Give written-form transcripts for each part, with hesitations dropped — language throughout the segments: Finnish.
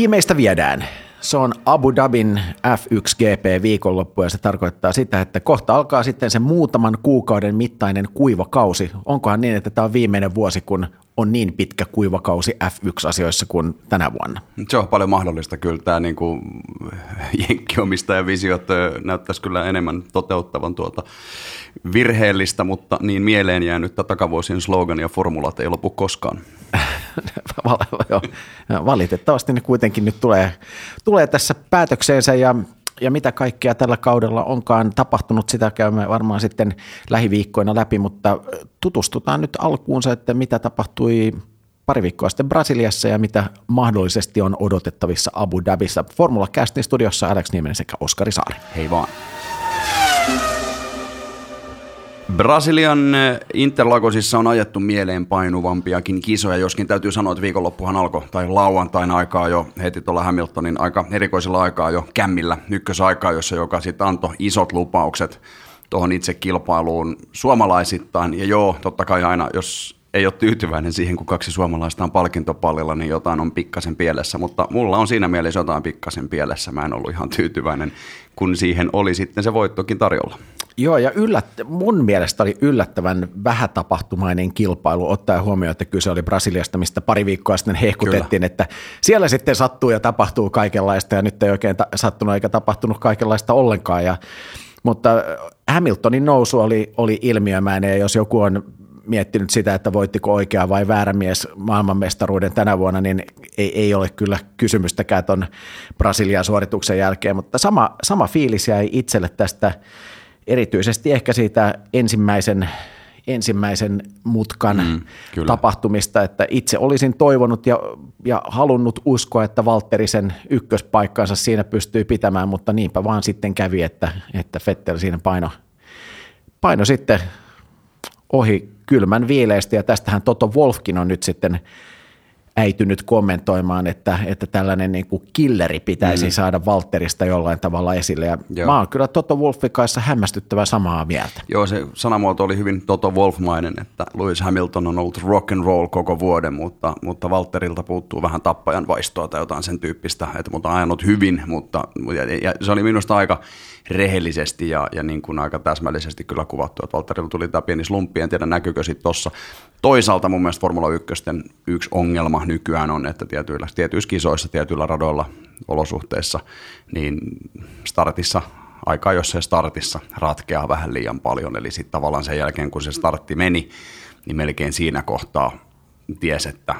Viimeistä viedään. Se on Abu Dhabin F1GP-viikonloppu ja se tarkoittaa sitä, että kohta alkaa sitten se muutaman kuukauden mittainen kuivakausi. Onkohan niin, että tämä on viimeinen vuosi, kun on niin pitkä kuivakausi F1-asioissa kuin tänä vuonna? Se on paljon mahdollista. Kyllä tämä niin kuin jenkkiomistajavisiot näyttäisi kyllä enemmän toteuttavan tuota virheellistä, mutta niin mieleen jäänyt takavuosien slogan ja formulat ei lopu koskaan. Valitettavasti ne kuitenkin nyt tulee tässä päätökseensä ja mitä kaikkea tällä kaudella onkaan tapahtunut, sitä käymme varmaan sitten lähiviikkoina läpi, mutta tutustutaan nyt alkuunsa, että mitä tapahtui pari viikkoa sitten Brasiliassa ja mitä mahdollisesti on odotettavissa Abu Dhabissa. Formula Castin studiossa Alex Nieminen sekä Oskari Saari. Hei vaan. Brasilian Interlagosissa on ajettu mieleenpainuvampiakin kisoja, joskin täytyy sanoa, että viikonloppuhan alkoi tai lauantain aikaa jo heti tuolla Hamiltonin aika erikoisella aikaa jo kämmillä ykkösaikaa, joka sitten antoi isot lupaukset tuohon itse kilpailuun suomalaisittain. Ja joo, totta kai aina, jos ei ole tyytyväinen siihen, kun kaksi suomalaista on palkintopallilla, niin jotain on pikkasen pielessä, mutta mulla on siinä mielessä jotain pikkasen pielessä. Mä en ollut ihan tyytyväinen, kun siihen oli sitten se voittokin tarjolla. Joo, ja mun mielestä oli yllättävän vähätapahtumainen kilpailu, ottaen huomioon, että kyse oli Brasiliasta, mistä pari viikkoa sitten hehkutettiin, että siellä sitten sattuu ja tapahtuu kaikenlaista, ja nyt ei oikein sattunut eikä tapahtunut kaikenlaista ollenkaan. Mutta Hamiltonin nousu oli ilmiömäinen, ja jos joku on miettinyt sitä, että voittiko oikea vai väärä mies maailmanmestaruuden tänä vuonna, niin ei ole kyllä kysymystäkään ton Brasilian suorituksen jälkeen, mutta sama fiilis jäi itselle tästä, erityisesti ehkä siitä ensimmäisen mutkan tapahtumista, että itse olisin toivonut ja halunnut uskoa, että Valtteri sen ykköspaikkansa siinä pystyy pitämään, mutta niinpä vaan sitten kävi, että Vettel siinä paino sitten ohi kylmän viileesti, ja tästähän Toto Wolffkin on nyt sitten äitynyt kommentoimaan, että tällainen niin kuin killeri pitäisi saada Valtterista jollain tavalla esille. Ja mä oon kyllä Toto Wolffin kanssa hämmästyttävän samaa mieltä. Joo, se sanamuoto oli hyvin Toto Wolff-mainen, että Lewis Hamilton on ollut rock and roll koko vuoden, mutta Valtterilta puuttuu vähän tappajan vaistoa tai jotain sen tyyppistä, että mut on ajanut hyvin, mutta se oli minusta aika rehellisesti ja niin kuin aika täsmällisesti kyllä kuvattu, että Valtterilla tuli tämä pieni slumppi, en tiedä näkyykö sitten tuossa. Toisaalta mun mielestä Formula 1 yksi ongelma nykyään on, että tietyissä kisoissa, tietyillä radoilla, olosuhteissa, niin startissa, aikaa jos se startissa ratkeaa vähän liian paljon, eli sitten tavallaan sen jälkeen kun se startti meni, niin melkein siinä kohtaa ties, että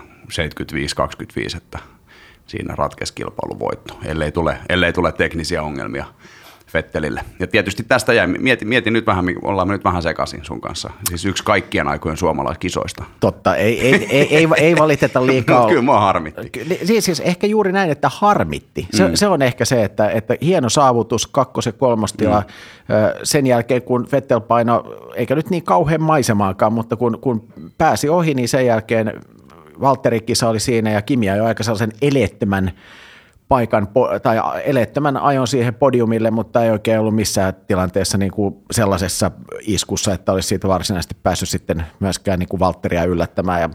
75-25, että siinä ratkesi kilpailuvoitto, ellei tule teknisiä ongelmia Vettelille. Ja tietysti tästä jäi, mietin nyt vähän, ollaan me nyt vähän sekaisin sun kanssa. Siis yksi kaikkien aikojen suomalaiskisoista. Totta, ei valiteta liikaa. Kyllä mua harmitti. Siis ehkä juuri näin, että harmitti. Se on ehkä se, että hieno saavutus, kakkos- ja kolmostila. Sen jälkeen kun Vettel paino, eikä nyt niin kauhean maisemaankaan, mutta kun pääsi ohi, niin sen jälkeen Valtteri kisa oli siinä ja Kimi ajoi aika sellaisen eleettömän ajon siihen podiumille, mutta ei oikein ollut missään tilanteessa niin kuin sellaisessa iskussa, että olisi siitä varsinaisesti päässyt sitten myöskään niin kuin Valtteria yllättämään. Ja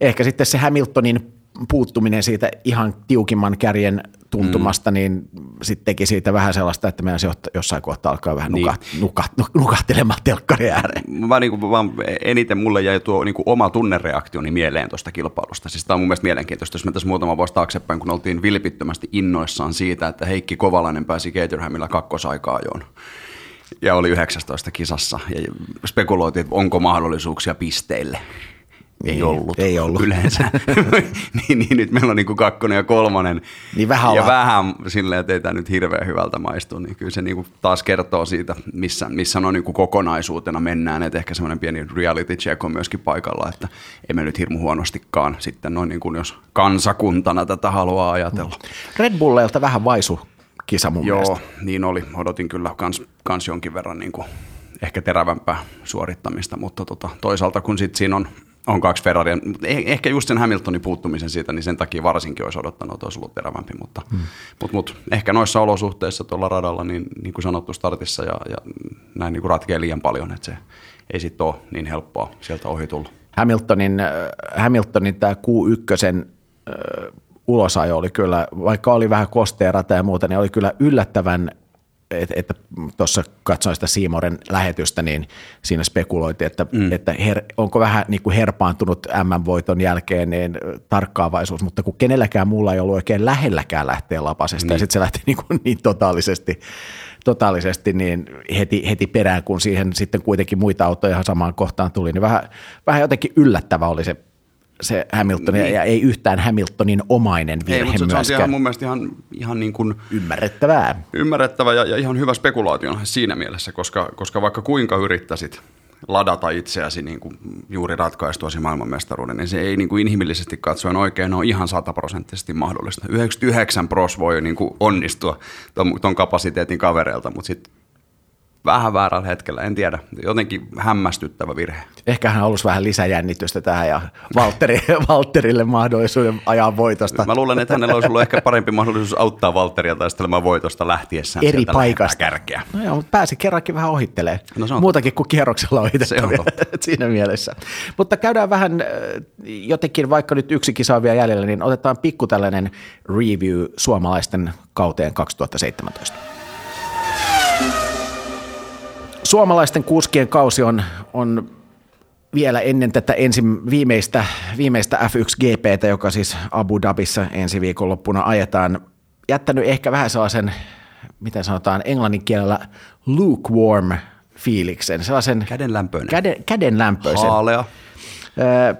ehkä sitten se Hamiltonin puuttuminen siitä ihan tiukimman kärjen tuntumasta, niin sitten teki siitä vähän sellaista, että meidän se jossain kohtaa alkaa vähän nukahtelemaan telkkarin ääreen. Vaan eniten mulle jäi tuo niin kuin oma tunnereaktioni mieleen tuosta kilpailusta. Siis tämä on mun mielestä mielenkiintoista, jos me tässä muutama vuosi taaksepäin, kun oltiin vilpittömästi innoissaan siitä, että Heikki Kovalainen pääsi Caterhamilla kakkosaika-ajoon ja oli 19 kisassa ja spekuloitiin, että onko mahdollisuuksia pisteille. Ei ollut. Yleensä. niin, nyt meillä on niin kuin kakkonen ja kolmonen. Niin vähän ja vähän silleen, että ei tämä nyt hirveän hyvältä maistu. Niin kyllä se niin kuin taas kertoo siitä, missä no niin kuin kokonaisuutena mennään. Että ehkä semmoinen pieni reality check on myöskin paikalla, että ei me nyt hirmu huonostikaan sitten noin niin kuin jos kansakuntana tätä haluaa ajatella. Red Bulleilta vähän vaisu kisa mun mielestä. Joo, niin oli. Odotin kyllä kans jonkin verran niin kuin ehkä terävämpää suorittamista, mutta toisaalta kun sitten siinä on kaksi Ferraria, ehkä just sen Hamiltonin puuttumisen siitä, niin sen takia varsinkin olisi odottanut, että olisi ollut terävämpi, mutta ehkä noissa olosuhteissa tuolla radalla, niin kuin sanottu startissa ja näin niin kuin ratkeaa liian paljon, että se ei sitten ole niin helppoa sieltä ohi tulla. Hamiltonin tämä Q1 ulosajo oli kyllä, vaikka oli vähän kostea rata ja muuta, niin oli kyllä yllättävän, että tuossa katsoin sitä Seamourin lähetystä, niin siinä spekuloitiin, että onko vähän niin kuin herpaantunut MM-voiton jälkeen niin tarkkaavaisuus, mutta kun kenelläkään muulla ei ollut oikein lähelläkään lähteä lapasesta, niin. Ja sitten se lähti niin totaalisesti niin heti perään, kun siihen sitten kuitenkin muita autoja ihan samaan kohtaan tuli, niin vähän jotenkin yllättävä oli se Hamiltonin, niin. Ja ei yhtään Hamiltonin omainen virhe myöskään. Ei, mutta se on ihan mun mielestä ihan niin kuin ymmärrettävää. Ymmärrettävää ja ihan hyvä spekulaatio siinä mielessä, koska vaikka kuinka yrittäisit ladata itseäsi niin kuin juuri ratkaistuasi maailmanmestaruuden, niin se ei niin kuin inhimillisesti katsoen oikein ole ihan 100% mahdollista. 99% voi niin kuin onnistua ton kapasiteetin kavereilta, mutta sitten vähän väärällä hetkellä, en tiedä. Jotenkin hämmästyttävä virhe. Ehkä olisi vähän lisäjännitystä tähän ja Valtterille mahdollisuuden ajaa voitosta. Mä luulen, että hänellä olisi ollut ehkä parempi mahdollisuus auttaa Valtteria taistelemaan voitosta lähtiessään eri paikasta kärkeä. No joo, mutta pääsi kerrankin vähän ohittelemaan. No, muutakin kuin kierroksella ohitettavia siinä mielessä. Mutta käydään vähän jotenkin, vaikka nyt yksi kisa on vielä jäljellä, niin otetaan pikku tällainen review suomalaisten kauteen 2017. Suomalaisten kuskien kausi on vielä ennen tätä viimeistä F1 GP:tä, joka siis Abu Dhabissa ensi viikonloppuna ajetaan, jättänyt ehkä vähän sellaisen, miten sanotaan englannin kielellä, lukewarm fiiliksen, sellaisen kädenlämpöisen. Haalea.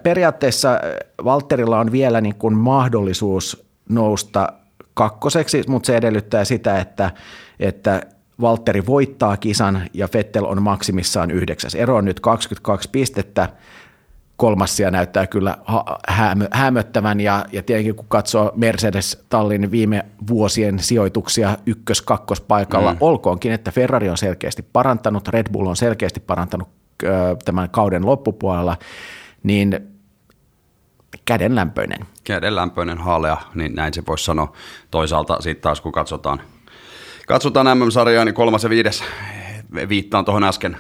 Periaatteessa Valtterilla on vielä niin kuin mahdollisuus nousta kakkoseksi, mutta se edellyttää sitä, että Valtteri voittaa kisan ja Vettel on maksimissaan 9. Ero on nyt 22 pistettä. Kolmas sija näyttää kyllä hämöttävän ja tietenkin kun katsoo Mercedes-tallin viime vuosien sijoituksia ykkös-kakkospaikalla, olkoonkin, että Ferrari on selkeästi parantanut, Red Bull on selkeästi parantanut tämän kauden loppupuolella, niin kädenlämpöinen. Kädenlämpöinen, haalea, niin näin se voisi sanoa. Toisaalta sitten taas kun katsotaan MM-sarjaa, niin 3. ja 5. Viittaan tuohon äsken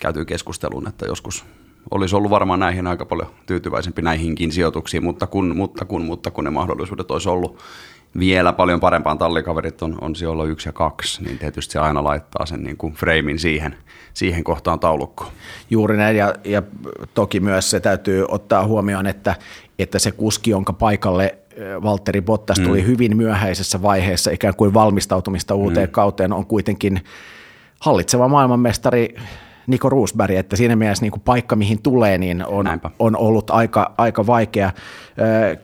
käytyyn keskusteluun, että joskus olisi ollut varmaan näihin aika paljon tyytyväisempi näihinkin sijoituksiin, mutta kun ne mahdollisuudet olisi ollut vielä paljon parempaan, tallikaverit on sijoilla 1 ja 2, niin tietysti se aina laittaa sen niin kuin freimin siihen kohtaan taulukkoon. Juuri näin, ja toki myös se täytyy ottaa huomioon, että se kuski, jonka paikalle Valtteri Bottas tuli hyvin myöhäisessä vaiheessa ikään kuin valmistautumista uuteen kauteen, on kuitenkin hallitseva maailmanmestari Nico Rosberg, että siinä mielessä niin kuin paikka, mihin tulee, niin on ollut aika vaikea.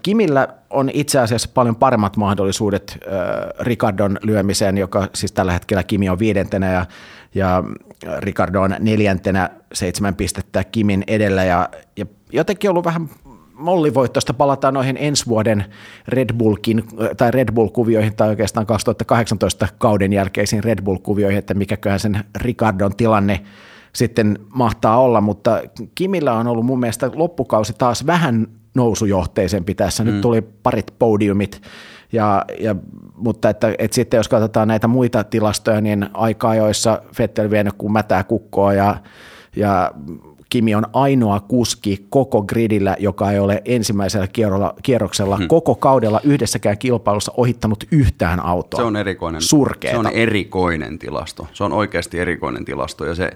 Kimillä on itse asiassa paljon paremmat mahdollisuudet Ricciardon lyömiseen, joka siis tällä hetkellä Kimi on 5. ja Ricciardo on 4. 7 pistettä Kimin edellä ja jotenkin ollut vähän mollivoittoista, palataan noihin ensi vuoden Red Bull-kuvioihin tai oikeastaan 2018 kauden jälkeisiin Red Bull-kuvioihin, että mikäköhän sen Ricciardon tilanne sitten mahtaa olla, mutta Kimillä on ollut mun mielestä loppukausi taas vähän nousujohteisempi tässä, nyt tuli parit podiumit, mutta että sitten jos katsotaan näitä muita tilastoja, niin aikaa, joissa Vettel vienyt kuin mätää kukkoa ja Kimi on ainoa kuski koko gridillä, joka ei ole ensimmäisellä kierroksella koko kaudella yhdessäkään kilpailussa ohittanut yhtään autoa. Se on erikoinen. Surkeeta. Se on erikoinen tilasto. Se on oikeasti erikoinen tilasto. Ja se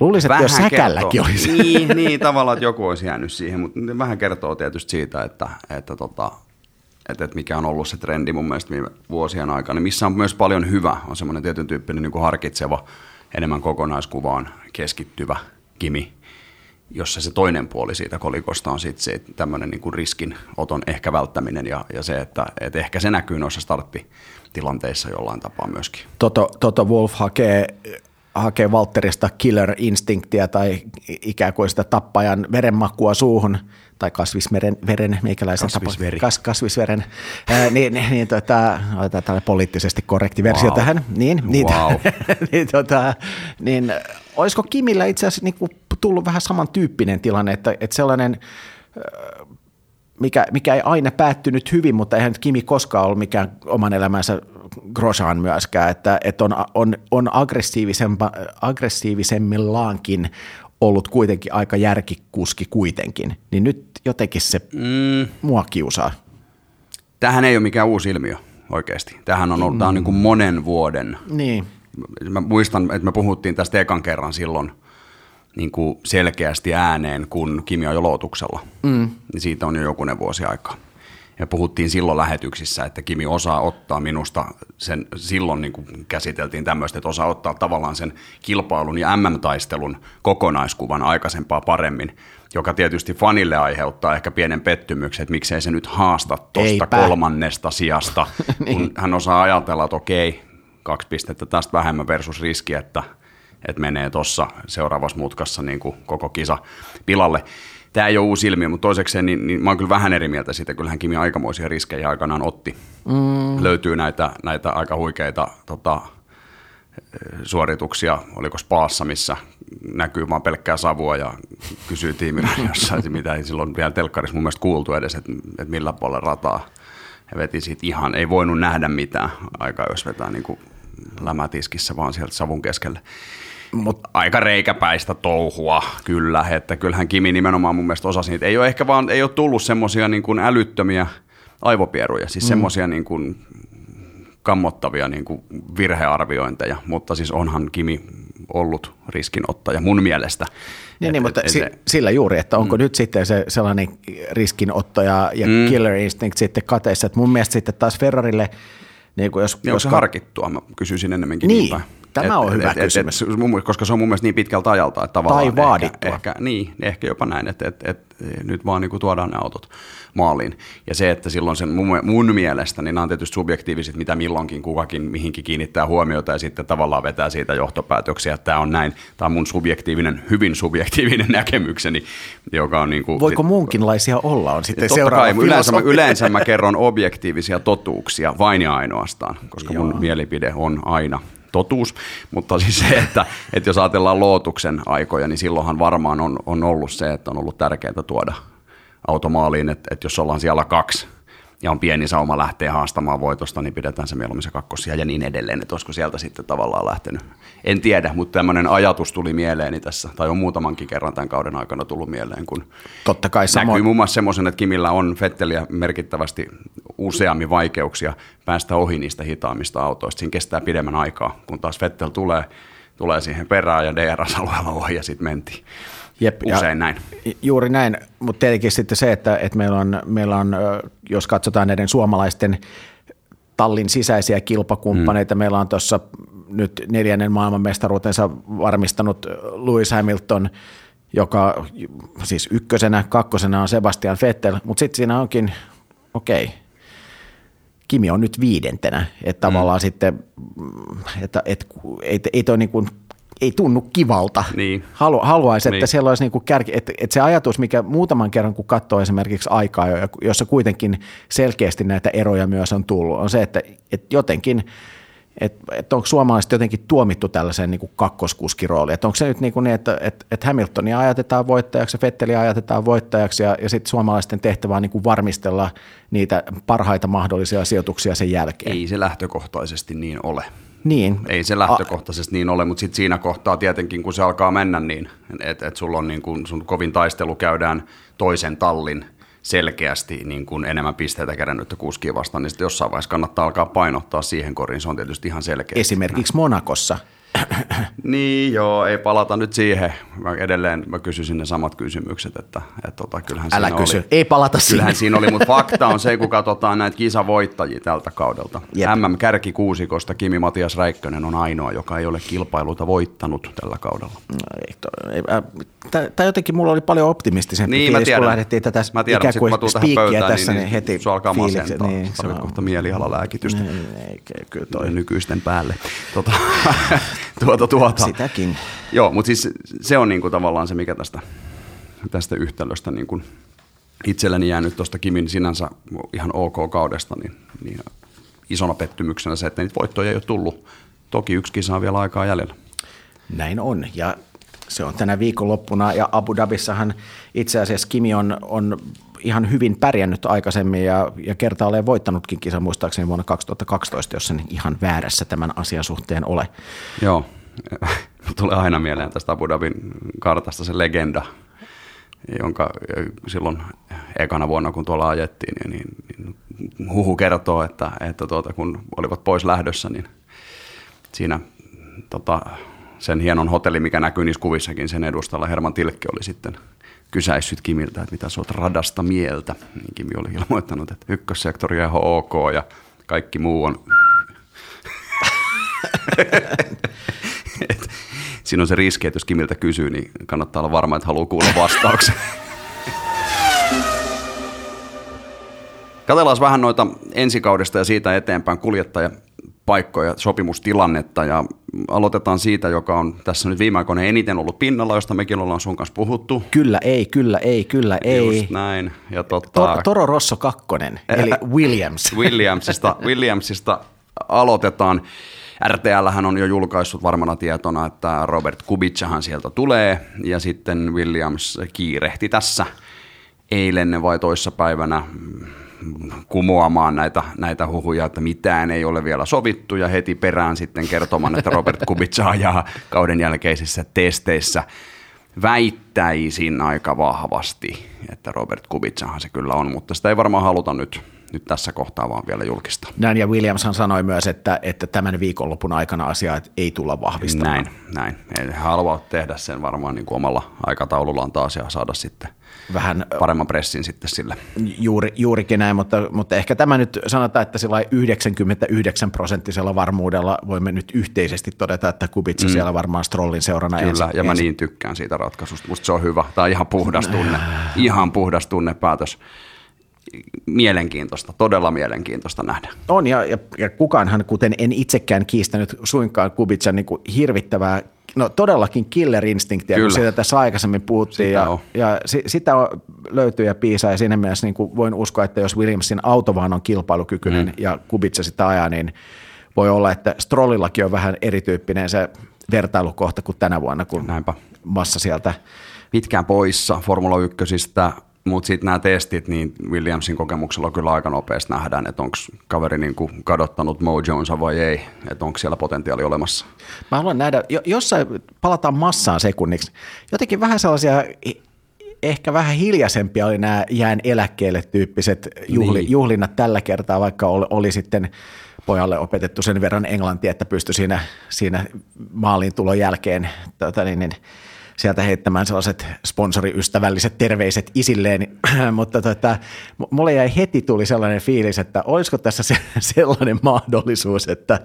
luulisin, että jo säkälläkin olisi. Niin, tavallaan, että joku olisi jäänyt siihen, mutta vähän kertoo tietysti siitä, että mikä on ollut se trendi mun mielestä viime vuosien aikana, missä on myös paljon hyvä, on semmoinen tietyn tyyppinen niin kuin harkitseva, enemmän kokonaiskuvaan keskittyvä Kimi, jossa se toinen puoli siitä kolikosta on sitten se tämmöinen niinku riskinoton ehkä välttäminen ja se, että ehkä se näkyy noissa starttitilanteissa jollain tapaa myöskin. Toto Wolff hakee Valtterista killer-instinktiä tai ikään kuin sitä tappajan verenmakua suuhun, tai kasvisveren meikäläisen tapauksessa. Kasvisveren. Otetaan tällainen poliittisesti korrekti versio tähän. Niin, olisiko Kimillä itse asiassa niin kuin tullut vähän samantyyppinen tilanne, että sellainen, mikä ei aina päättynyt hyvin, mutta eihän nyt Kimi koskaan ollut mikään oman elämänsä Grosjean myöskään, että on aggressiivisemmillaankin ollut kuitenkin aika järkikuski kuitenkin, niin nyt jotenkin se mua kiusaa. Tämähän ei ole mikään uusi ilmiö oikeasti. Tämähän on ollut niin kuin monen vuoden. Niin. Mä muistan, että me puhuttiin tästä ekan kerran silloin niin kuin selkeästi ääneen, kun Kimi on jo Lotuksella. Mm. Siitä on jo jokunen vuosi aikaa. Ja puhuttiin silloin lähetyksissä, että Kimi osaa ottaa minusta sen, silloin niin kuin käsiteltiin tämmöistä, että osaa ottaa tavallaan sen kilpailun ja MM-taistelun kokonaiskuvan aikaisempaa paremmin, joka tietysti fanille aiheuttaa ehkä pienen pettymyksen, että miksei se nyt haasta tuosta kolmannesta sijasta, niin. Kun hän osaa ajatella, että okei, 2 pistettä tästä vähemmän versus riski, että menee tuossa seuraavassa mutkassa niin kuin koko kisa pilalle. Tämä ei ole uusi ilmiö, mutta toisekseen niin mä oon kyllä vähän eri mieltä siitä. Kyllähän Kimi aikamoisia riskejä aikanaan otti. Mm. Löytyy näitä aika huikeita suorituksia, oliko Spaassa, missä näkyy vaan pelkkää savua ja kysyy tiimiradiossa, mitä ei silloin vielä telkkarissa mun mielestä kuultu edes, että millä puolella rataa. He veti siitä ihan, ei voinut nähdä mitään aikaa, jos vetää niin kuin lämätiskissä vaan sieltä savun keskelle. Mutta aika reikäpäistä touhua kyllä, että kyllähän Kimi nimenomaan mun mielestä osasi niitä. Ei ole tullut semmoisia niin kuin älyttömiä aivopieruja, siis semmoisia niin kuin kammottavia niin kuin virhearviointeja, mutta siis onhan Kimi ollut riskinottaja mun mielestä. Niin, mutta sillä juuri, että onko nyt sitten se sellainen riskinottaja ja killer instinct sitten kateissa, että mun mielestä sitten taas Ferrarille, niin kuin jos... Onko se harkittua? Mä kysyisin enemmänkin niin. Tämä on hyvä kysymys. Koska se on mun mielestä niin pitkältä ajalta, että tavallaan tai vaadittua. Ehkä jopa näin, että nyt vaan niin kuin tuodaan ne autot maaliin. Ja se, että silloin sen mun mielestä, niin nämä on tietysti subjektiiviset, mitä milloinkin kukakin mihinkin kiinnittää huomiota ja sitten tavallaan vetää siitä johtopäätöksiä, että tämä on näin. Tämä on mun hyvin subjektiivinen näkemykseni, joka on niin kuin... Voiko muunkinlaisia olla on sitten seuraava kai, yleensä mä kerron objektiivisia totuuksia vain ja ainoastaan, koska mun mielipide on aina totuus, mutta siis se, että jos ajatellaan Lotuksen aikoja, niin silloinhan varmaan on ollut se, että on ollut tärkeää tuoda automaaliin, että jos ollaan siellä 2 ja on pieni sauma lähtee haastamaan voitosta, niin pidetään se mieluummin se 2 ja niin edelleen, että olisiko sieltä sitten tavallaan lähtenyt. En tiedä, mutta tämmöinen ajatus tuli mieleeni tässä, tai on muutamankin kerran tämän kauden aikana tullut mieleen, kun totta kai näkyy muun muassa semmoisen, että Kimillä on Vetteliä merkittävästi useammin vaikeuksia päästä ohi niistä hitaammista autoista. Siinä kestää pidemmän aikaa, kun taas Vettel tulee siihen perään ja DRS-alueella ohi ja sitten mentiin. Jep, usein näin. Juuri näin, mutta tietenkin sitten se, että meillä on, jos katsotaan näiden suomalaisten tallin sisäisiä kilpakumppaneita, meillä on tuossa nyt 4. maailmanmestaruutensa varmistanut Lewis Hamilton, joka siis 1., 2. on Sebastian Vettel, mutta sitten siinä onkin, Kimi on nyt 5, että tavallaan sitten, että ei toi niin kuin ei tunnu kivalta. Niin. Haluaisi, että niin. Siellä olisi niinku että se ajatus, mikä muutaman kerran, kun katsoo esimerkiksi aikaa, jossa kuitenkin selkeästi näitä eroja myös on tullut, on se, että jotenkin, että onko suomalaiset jotenkin tuomittu tällaiseen niinku kakkoskuskirooliin. Että onko se nyt niinku niin, että Hamiltonia ajatetaan voittajaksi ja Vetteliä ajatetaan voittajaksi ja sitten suomalaisten tehtävä on niinku varmistella niitä parhaita mahdollisia sijoituksia sen jälkeen. Ei se lähtökohtaisesti niin ole. Niin. Ei se lähtökohtaisesti niin ole, mutta sitten siinä kohtaa tietenkin, kun se alkaa mennä niin, että sulla on niin kun sun kovin taistelu käydään toisen tallin selkeästi niin kun enemmän pisteitä kerännyttä kuskia vastaan, niin sitten jossain vaiheessa kannattaa alkaa painottaa siihen koriin, se on tietysti ihan selkeä. Esimerkiksi Monakossa. Niin joo, ei palata nyt siihen. Mä kysyisin ne samat kysymykset, että kyllähän älä siinä kysy, oli. Ei palata siihen. Kyllähän siinä oli, mutta fakta on se, kun katsotaan näitä kisavoittajia tältä kaudelta. Jep. MM-kärkikuusikosta Kimi Matias Räikkönen on ainoa, joka ei ole kilpailuta voittanut tällä kaudella. Tämä jotenkin mulla oli paljon optimistisempi niin, fiilis, kun lähdettiin tätä ikään kuin spiikkiä tässä niin heti sua alkaa masentaa. Niin, paljon kohta mielialalääkitystä nykyisten päälle. Sitäkin. Joo, mutta siis se on niinku tavallaan se, mikä tästä yhtälöstä niinku itselleni jäänyt tuosta Kimin sinänsä ihan ok kaudesta, niin isona pettymyksenä se, että niitä voittoja ei ole tullut. Toki yksi kisa on vielä aikaa jäljellä. Näin on, ja se on tänä viikonloppuna, ja Abu Dhabissahan itse asiassa Kimi on ihan hyvin pärjännyt aikaisemmin ja kertaalleen voittanutkin kisan muistaakseni vuonna 2012, jos en ihan väärässä tämän asian suhteen ole. Joo, tulee aina mieleen tästä Abu Dhabin kartasta se legenda, jonka silloin ekana vuonna kun tuolla ajettiin, niin huhu kertoo, että kun olivat pois lähdössä, niin siinä sen hienon hotelli, mikä näkyy niissä kuvissakin, sen edustalla Herman Tilke oli sitten kysäissyt Kimiltä, että mitä sä oot radasta mieltä. Niin Kimi oli ilmoittanut, että ykkössektori on ok ja kaikki muu on... Siinä on se riski, että jos Kimiltä kysyy, niin kannattaa olla varma, että haluaa kuulla vastauksen. Katsellaan vähän noita ensikaudesta ja siitä eteenpäin kuljettajapaikkoja, sopimustilannetta, ja aloitetaan siitä, joka on tässä nyt viime aikoina eniten ollut pinnalla, josta mekin ollaan sun kanssa puhuttu. Kyllä ei. Just näin. Ja Toro Rosso 2, eli Williams. Williamsista aloitetaan. RTL:hän on jo julkaissut varmana tietona, että Robert Kubicahan sieltä tulee, ja sitten Williams kiirehti tässä eilen vai toissapäivänä kumoamaan näitä huhuja, että mitään ei ole vielä sovittu, ja heti perään sitten kertomaan, että Robert Kubica ajaa kauden jälkeisissä testeissä. Väittäisin aika vahvasti, että Robert Kubicahan se kyllä on, mutta sitä ei varmaan haluta nyt tässä kohtaa vaan vielä julkista. Näin, ja Williamshan sanoi myös, että tämän viikonlopun aikana asiaa ei tulla vahvistamaan. Näin. He haluavat tehdä sen varmaan niin kuin omalla aikataulullaan taas ja saada sitten vähän paremman pressin sitten sille. Juurikin näin, mutta ehkä tämä nyt sanotaan, että 99% varmuudella voimme nyt yhteisesti todeta, että Kubica siellä varmaan Strollin seurana. Kyllä, ja mä niin tykkään siitä ratkaisusta. Musta se on hyvä. Tämä on ihan puhdas tunne päätös. Mielenkiintoista, todella mielenkiintoista nähdä. On, ja kukaanhan, kuten en itsekään kiistänyt suinkaan Kubican niin kuin hirvittävää, no todellakin killerinstinktiä, kun sitä tässä aikaisemmin puhuttiin, sitä löytyy ja piisaa, ja siinä mielessä niin kuin voin uskoa, että jos Williamsin auto vaan on kilpailukykyinen ja Kubica sitä ajaa, niin voi olla, että Strollillakin on vähän erityyppinen se vertailukohta kuin tänä vuonna, kun massa sieltä. Pitkään poissa Formula 1:stä. Mutta sitten nämä testit, niin Williamsin kokemuksella kyllä aika nopeasti nähdään, että onko kaveri niinku kadottanut mojonsa vai ei, että onko siellä potentiaali olemassa. Mä haluan nähdä, jossain palataan massaan sekunniksi, jotenkin vähän sellaisia, ehkä vähän hiljaisempia oli nämä jään eläkkeelle -tyyppiset juhlinnat tällä kertaa, vaikka oli sitten pojalle opetettu sen verran englantia, että pystyi siinä maaliin tulon jälkeen sieltä heittämään sellaiset sponsoriystävälliset terveiset isilleen, mutta mulle jäi heti tuli sellainen fiilis, että olisiko tässä sellainen mahdollisuus, että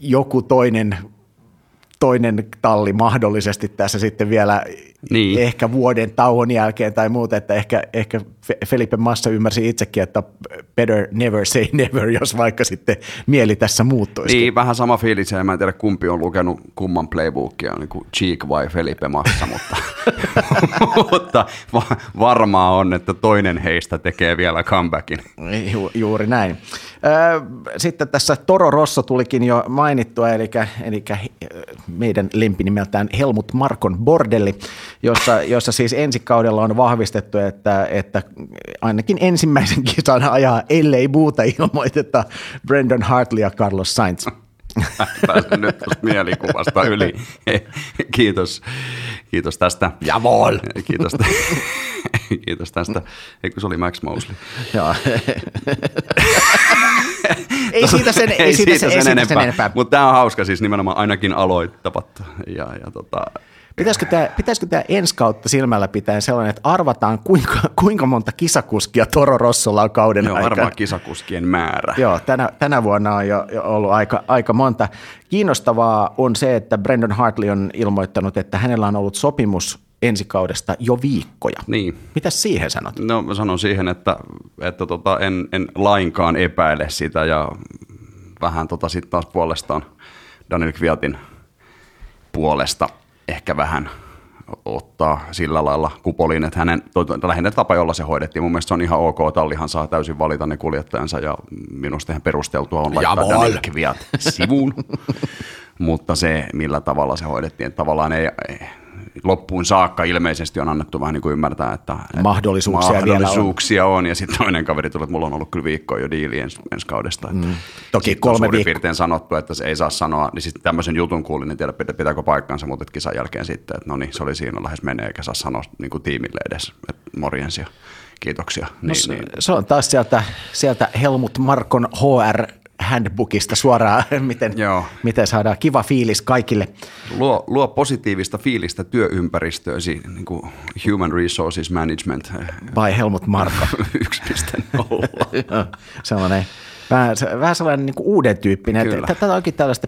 joku toinen talli mahdollisesti tässä sitten vielä ehkä vuoden tauon jälkeen tai muuta, että ehkä Felipe Massa ymmärsi itsekin, että better never say never, jos vaikka sitten mieli tässä muuttuisikin. Niin, vähän sama fiilis, ja mä en tiedä kumpi on lukenut kumman playbookia, niin kuin Cheek vai Felipe Massa, mutta varmaa on, että toinen heistä tekee vielä comebackin. Juuri näin. Sitten tässä Toro Rosso tulikin jo mainittua, eli meidän lempinimeltään Helmut Markon bordelli, jossa siis ensi kaudella on vahvistettu, että ainakin ensimmäisen kisan ajaa, ellei muuta ilmoiteta, Brendon Hartley ja Carlos Sainz. Pääsen nyt tuosta mielikuvasta yli. Kiitos tästä. Javol! Kiitos tästä. Eikö se oli Max Mosley? Joo. Ei siitä sen enempää. Mutta tämä on hauska, siis nimenomaan ainakin aloittavat. Pitäisikö tämä ensi kautta silmällä pitää sellainen, että arvataan kuinka monta kisakuskia Toro Rossolla on kauden aikana? Arvaa kisakuskien määrä. Joo, tänä vuonna on jo ollut aika monta. Kiinnostavaa on se, että Brendon Hartley on ilmoittanut, että hänellä on ollut sopimus ensi kaudesta jo viikkoja. Niin. Mitäs siihen sanot? No mä sanon siihen, että en lainkaan epäile sitä, ja vähän sitten taas puolestaan Daniel Kviatin puolesta ehkä vähän ottaa sillä lailla kupoliin, että hänen lähinnä tapa, jolla se hoidettiin. Mun mielestä se on ihan ok, tallihan saa täysin valita ne kuljettajansa, ja minusta ihan perusteltua on laittaa Daniel Kviat sivuun. Mutta se, millä tavalla se hoidettiin, että tavallaan ei loppuun saakka ilmeisesti on annettu vähän niin kuin ymmärtää, että mahdollisuuksia on. Ja sitten toinen kaveri tuli, että mulla on ollut kyllä viikkoa jo diili ensi kaudesta. Toki 3 viikkoa. Suurin piirtein sanottu, että se ei saa sanoa, niin sitten tämmöisen jutun kuulin, en tiedä pitääkö paikkansa, mutta kisan jälkeen sitten, että no niin, se oli siinä lähes menee, eikä saa sanoa niin kuin tiimille edes, että morjensia. Kiitoksia. No, se on taas sieltä Helmut Markon HR-handbookista suoraan, miten saadaan kiva fiilis kaikille. Luo positiivista fiilistä työympäristöösi, niin kuin Human Resources Management. By Helmut Marko. 1.0. Sellainen. Vähän sellainen niin kuin uuden tyyppinen. Tätä onkin tällaista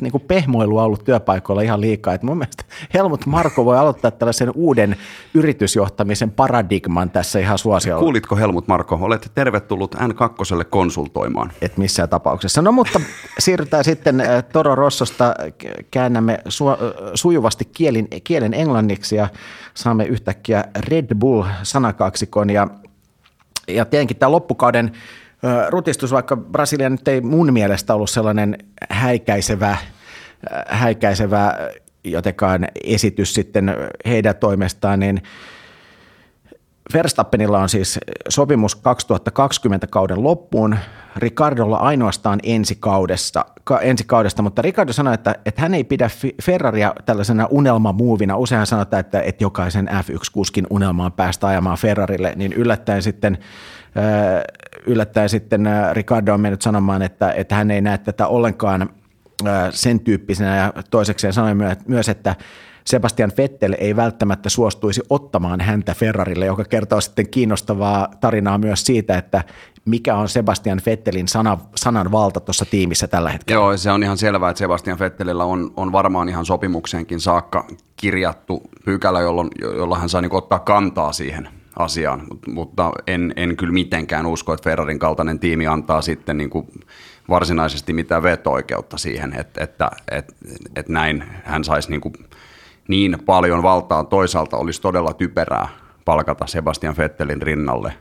niin kuin pehmoilua ollut työpaikoilla ihan liikaa. Et mun mielestä Helmut Marko voi aloittaa tällaisen uuden yritysjohtamisen paradigman tässä ihan suosiolla. Kuulitko Helmut Marko? Olet tervetullut N2 konsultoimaan. Et missään tapauksessa. No mutta siirrytään sitten Toro Rossosta. Käännämme sujuvasti kielen englanniksi ja saamme yhtäkkiä Red Bull sanakaksikon. Ja tietenkin tämä loppukauden rutistus, vaikka Brasilia nyt ei mun mielestä ollut sellainen häikäisevä jotenkaan esitys sitten heidän toimestaan, niin Verstappenilla on siis sopimus 2020 kauden loppuun, Ricardolla ainoastaan ensi kaudesta, mutta Ricardo sanoi, että hän ei pidä Ferraria tällaisena unelmamuovina. Useinhan sanotaan, että jokaisen F1-kuskin unelmaan päästä ajamaan Ferrarille, niin yllättäen sitten Ricardo on mennyt sanomaan, että hän ei näe tätä ollenkaan sen tyyppisenä, ja toisekseen sanoi myös, että Sebastian Vettel ei välttämättä suostuisi ottamaan häntä Ferrarille, joka kertoo sitten kiinnostavaa tarinaa myös siitä, että mikä on Sebastian Vettelin sanan valta tuossa tiimissä tällä hetkellä. Joo, se on ihan selvää, että Sebastian Vettelillä on varmaan ihan sopimukseenkin saakka kirjattu pykälä, jolla hän saa niin ottaa kantaa siihen asiaan, mutta en kyllä mitenkään usko, että Ferrarin kaltainen tiimi antaa sitten niin kuin varsinaisesti mitään veto-oikeutta siihen, että näin hän saisi niin paljon valtaa. Toisaalta olisi todella typerää palkata Sebastian Vettelin rinnalle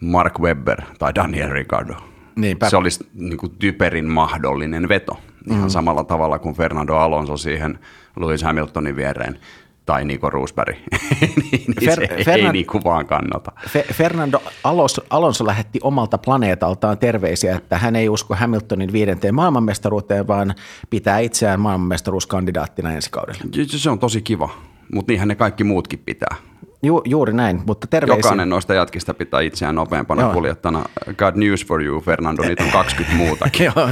Mark Webber tai Daniel Ricciardo. Niinpä. Se olisi niin kuin typerin mahdollinen veto, ihan samalla tavalla kuin Fernando Alonso siihen Lewis Hamiltonin viereen. Tai Nico Rosberg, ei niin kuvaan kannata. Fernando Alonso lähetti omalta planeetaltaan terveisiä, että hän ei usko Hamiltonin 5. maailmanmestaruuteen, vaan pitää itseään maailmanmestaruuskandidaattina ensi kaudella. Se on tosi kiva, mutta niinhän ne kaikki muutkin pitää. Juuri näin, mutta terveisiä. Jokainen noista jatkista pitää itseään nopeampana kuljettana. God news for you, Fernando, niitä on 20 muutakin. Joo,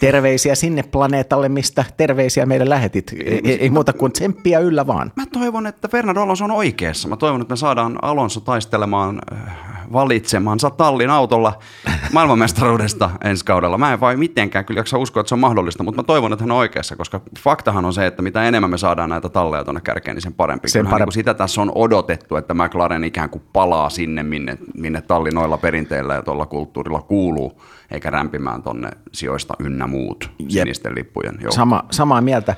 terveisiä sinne planeetalle, mistä terveisiä meille lähetit. Ei muuta kuin tsemppiä yllä vaan. Mä toivon, että Fernando Alonso on oikeassa. Mä toivon, että me saadaan Alonso taistelemaan valitsemansa tallin autolla maailmanmestaruudesta ensi kaudella. Mä en vain mitenkään kyllä jaksa uskoa, että se on mahdollista, mutta mä toivon, että hän on oikeassa, koska faktahan on se, että mitä enemmän me saadaan näitä talleja tuonne kärkeen, niin sen parempi. Niin sitä tässä on odotettu, että McLaren ikään kuin palaa sinne, minne talli noilla perinteillä ja tuolla kulttuurilla kuuluu, eikä rämpimään tuonne sijoista ynnä muut sinisten lippujen joukkoon. Samaa mieltä.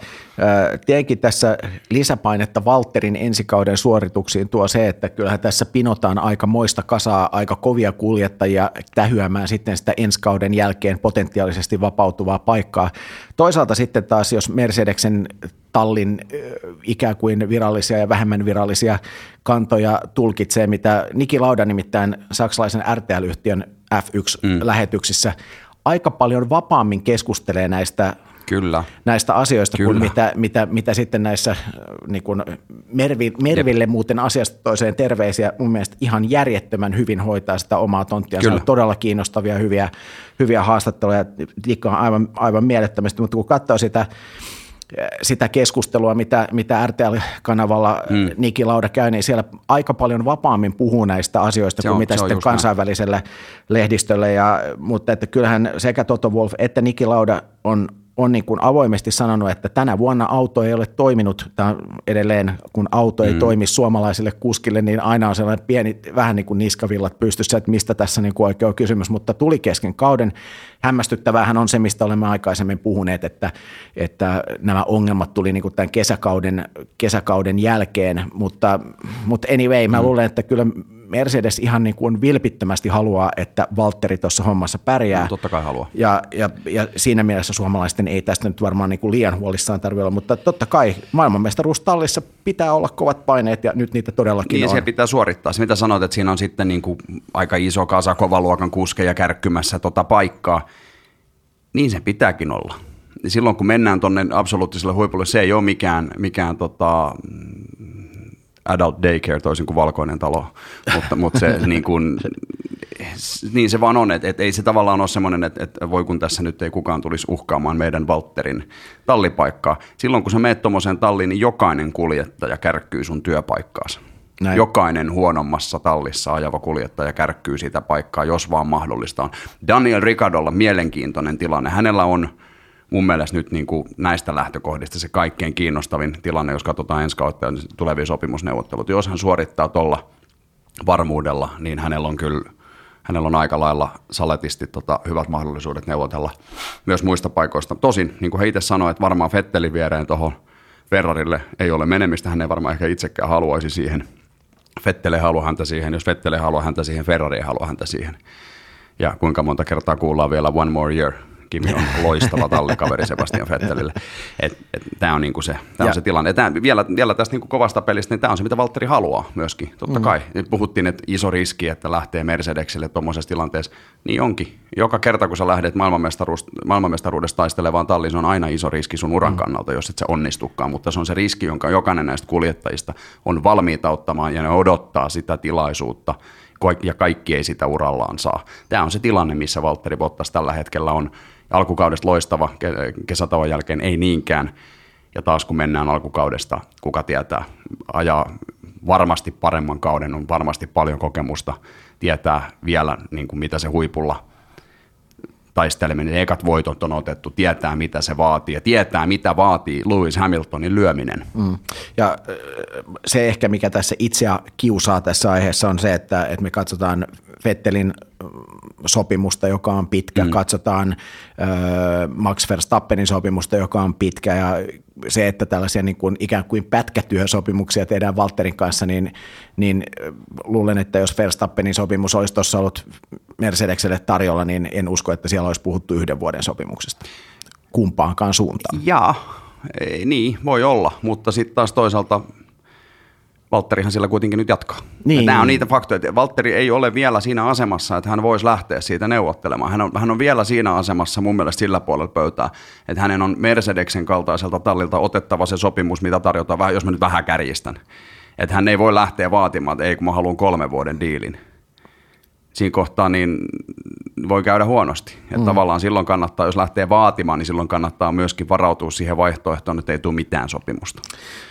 Tietenkin tässä lisäpainetta Valtterin ensikauden suorituksiin tuo se, että kyllähän tässä pinotaan aika moista kasaa, aika kovia kuljettajia tähyämään sitten sitä ensikauden jälkeen potentiaalisesti vapautuvaa paikkaa. Toisaalta sitten taas, jos Mercedesen tallin ikään kuin virallisia ja vähemmän virallisia kantoja tulkitsee, mitä Niki Lauda nimittäin saksalaisen RTL-yhtiön F1-lähetyksissä aika paljon vapaammin keskustelee näistä asioista kuin mitä sitten näissä niin kuin Merville muuten asiasta toiseen terveisiä. Mun mielestä ihan järjettömän hyvin hoitaa sitä omaa tonttia. Se on todella kiinnostavia, hyviä haastatteluja. Tikka on aivan mielettömästi, mutta kun katsoo sitä keskustelua, mitä RTL-kanavalla Niki Lauda käy, niin siellä aika paljon vapaammin puhuu näistä asioista kuin mitä sitten kansainvälisellä lehdistöllä. Mutta että kyllähän sekä Toto Wolff että Niki Lauda on niin kuin avoimesti sanonut, että tänä vuonna auto ei ole toiminut. Tämä edelleen, kun auto ei toimi suomalaisille kuskille, niin aina on sellainen pieni, vähän niin kuin niskavillat pystyssä, että mistä tässä niin kuin oikein on kysymys, mutta tuli kesken kauden. Hämmästyttävähän on se, mistä olemme aikaisemmin puhuneet, että nämä ongelmat tuli niin kuin tämän kesäkauden jälkeen, mutta anyway, mä luulen, että kyllä Mercedes ihan niin kuin vilpittömästi haluaa, että Valtteri tuossa hommassa pärjää. No, totta kai haluaa. Ja siinä mielessä suomalaisten ei tästä nyt varmaan niin kuin liian huolissaan tarvitse olla, mutta totta kai maailmanmestaruustallissa pitää olla kovat paineet ja nyt niitä todellakin on. Niin se pitää suorittaa. Se mitä sanoit, että siinä on sitten niin kuin aika iso kasa kovaluokan kuskeja kärkkymässä paikkaa, niin se pitääkin olla. Silloin kun mennään tuonne absoluuttiselle huipulle, se ei ole mikään adult daycare toisin kuin Valkoinen talo, mutta se, niin kuin, niin se vaan on, että ei se tavallaan ole semmoinen, että voi kun tässä nyt ei kukaan tulisi uhkaamaan meidän Valtterin tallipaikkaa. Silloin kun sä meet tommoseen talliin, niin jokainen kuljettaja kärkkyy sun työpaikkaasi. Näin. Jokainen huonommassa tallissa ajava kuljettaja kärkkyy sitä paikkaa, jos vaan mahdollista on. Daniel Ricciardolla mielenkiintoinen tilanne. Hänellä on mun mielestä nyt niin kuin näistä lähtökohdista se kaikkein kiinnostavin tilanne, jos katsotaan ensi kautta tulevia sopimusneuvotteluita. Jos hän suorittaa tuolla varmuudella, niin hänellä on kyllä aika lailla saletisti hyvät mahdollisuudet neuvotella myös muista paikoista. Tosin, niin kuin he itse sanoi, että varmaan Vettelin viereen tuohon Ferrarille ei ole menemistä. Hän ei varmaan ehkä itsekään haluaisi siihen. Vettel haluaa häntä siihen. Jos Vettel haluaa häntä siihen, Ferrari haluaa häntä siihen. Ja kuinka monta kertaa kuullaan vielä one more year. Kimi on loistava tallikaveri Sebastian Vettelille. Tämä on, niinku on se tilanne. Vielä tästä niinku kovasta pelistä, niin tämä on se, mitä Valtteri haluaa myöskin, totta kai. Puhuttiin, että iso riski, että lähtee Mercedesille tuommoisessa tilanteessa. Niin onkin. Joka kerta, kun sä lähdet maailmanmestaruudesta taistelevaan talliin, se on aina iso riski sun uran kannalta, jos et sä onnistukaan. Mutta se on se riski, jonka jokainen näistä kuljettajista on valmiita ottamaan, ja ne odottaa sitä tilaisuutta, ja kaikki ei sitä urallaan saa. Tämä on se tilanne, missä Valtteri Bottas tällä hetkellä on. Alkukaudesta loistava, kesätauon jälkeen ei niinkään. Ja taas kun mennään alkukaudesta, kuka tietää, ajaa varmasti paremman kauden, on varmasti paljon kokemusta, tietää vielä niin kuin mitä se huipulla taisteleminen, ekat voitot on otettu, tietää mitä se vaatii ja tietää mitä vaatii Lewis Hamiltonin lyöminen. Ja se ehkä mikä tässä itseä kiusaa tässä aiheessa on se, että me katsotaan Vettelin sopimusta, joka on pitkä, katsotaan Max Verstappenin sopimusta, joka on pitkä, ja se, että tällaisia niin kuin ikään kuin pätkätyösopimuksia tehdään Valtterin kanssa, niin luulen, että jos Verstappenin sopimus olisi tuossa ollut Mercedeselle tarjolla, niin en usko, että siellä olisi puhuttu 1 vuoden sopimuksesta kumpaankaan suuntaan. Jaa, niin, voi olla, mutta sitten taas toisaalta Valtterihan sillä kuitenkin nyt jatkaa. Niin. Nämä on niitä faktoja, että Valtteri ei ole vielä siinä asemassa, että hän voisi lähteä siitä neuvottelemaan. Hän on vielä siinä asemassa mun mielestä sillä puolella pöytää, että hänen on Mercedesen kaltaiselta tallilta otettava se sopimus, mitä tarjotaan, vähän, jos mä nyt vähän kärjistän. Että hän ei voi lähteä vaatimaan, että ei kun mä haluan 3 vuoden diilin. Siinä kohtaa niin voi käydä huonosti. Että tavallaan silloin kannattaa, jos lähtee vaatimaan, niin silloin kannattaa myöskin varautua siihen vaihtoehtoon, että ei tule mitään sopimusta.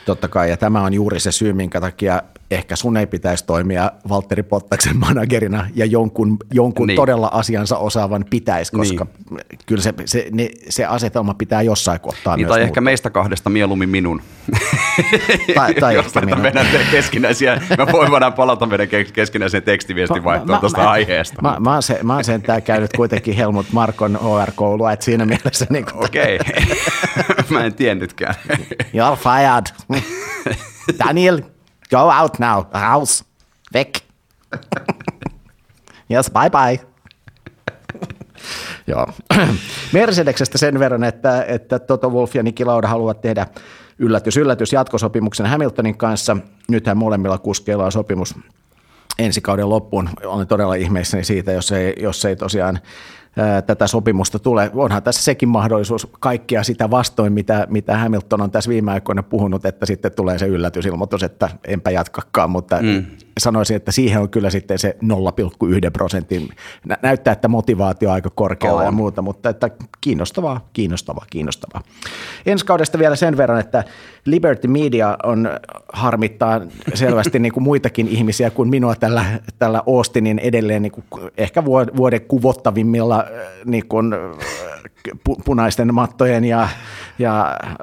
Totta kai, ja tämä on juuri se syy, minkä takia ehkä sun ei pitäisi toimia Valtteri Bottaksen managerina, ja jonkun niin todella asiansa osaavan pitäisi, koska niin kyllä se asetelma pitää jossain kohtaa niin, myös tai muuta. Ehkä meistä kahdesta mieluummin minun. Tai jos ehkä minun. Mä voin palata meidän keskinäiseen tekstiviestinvaihtoon tuosta aiheesta. Mä oon sentään käynyt kuitenkin Helmut Markon HR-koulua, että siinä mielessä niin kuin okei, mä en tiennytkään. You're fired. Daniel, go out now. House. Weg. Yes, bye bye. Joo. Mercedeksestä sen verran, että Toto Wolff ja Niki Lauda haluavat tehdä yllätys jatkosopimuksen Hamiltonin kanssa. Nythän molemmilla kuskeilla on sopimus ensi kauden loppuun. Olen todella ihmeissäni siitä, jos ei tosiaan tätä sopimusta tulee. Onhan tässä sekin mahdollisuus kaikkia sitä vastoin, mitä Hamilton on tässä viime aikoina puhunut, että sitten tulee se yllätysilmoitus, että enpä jatkakaan, mutta sanoisin, että siihen on kyllä sitten se 0,1%. Näyttää, että motivaatio on aika korkealla ja muuta, mutta että kiinnostavaa. Ensi kaudesta vielä sen verran, että Liberty Media on harmittaa selvästi niin kuin muitakin ihmisiä kuin minua tällä Austinin edelleen niin kuin ehkä vuoden kuvottavimmilla niin kuin punaisten mattojen ja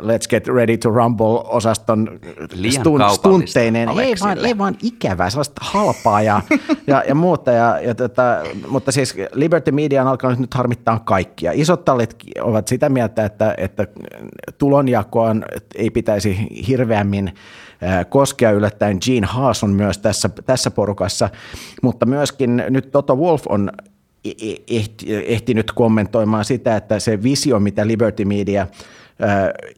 Let's Get Ready to Rumble-osaston stuntteineen. Ei vaan ikävää, sellaista halpaa ja muuta. Mutta siis Liberty Media on alkanut nyt harmittaa kaikkia. Isot tallit ovat sitä mieltä, että tulonjakoon ei pitäisi hirveämmin koskea, yllättäen Gene Haas on myös tässä porukassa, mutta myöskin nyt Toto Wolff on ehtinyt kommentoimaan sitä, että se visio, mitä Liberty Media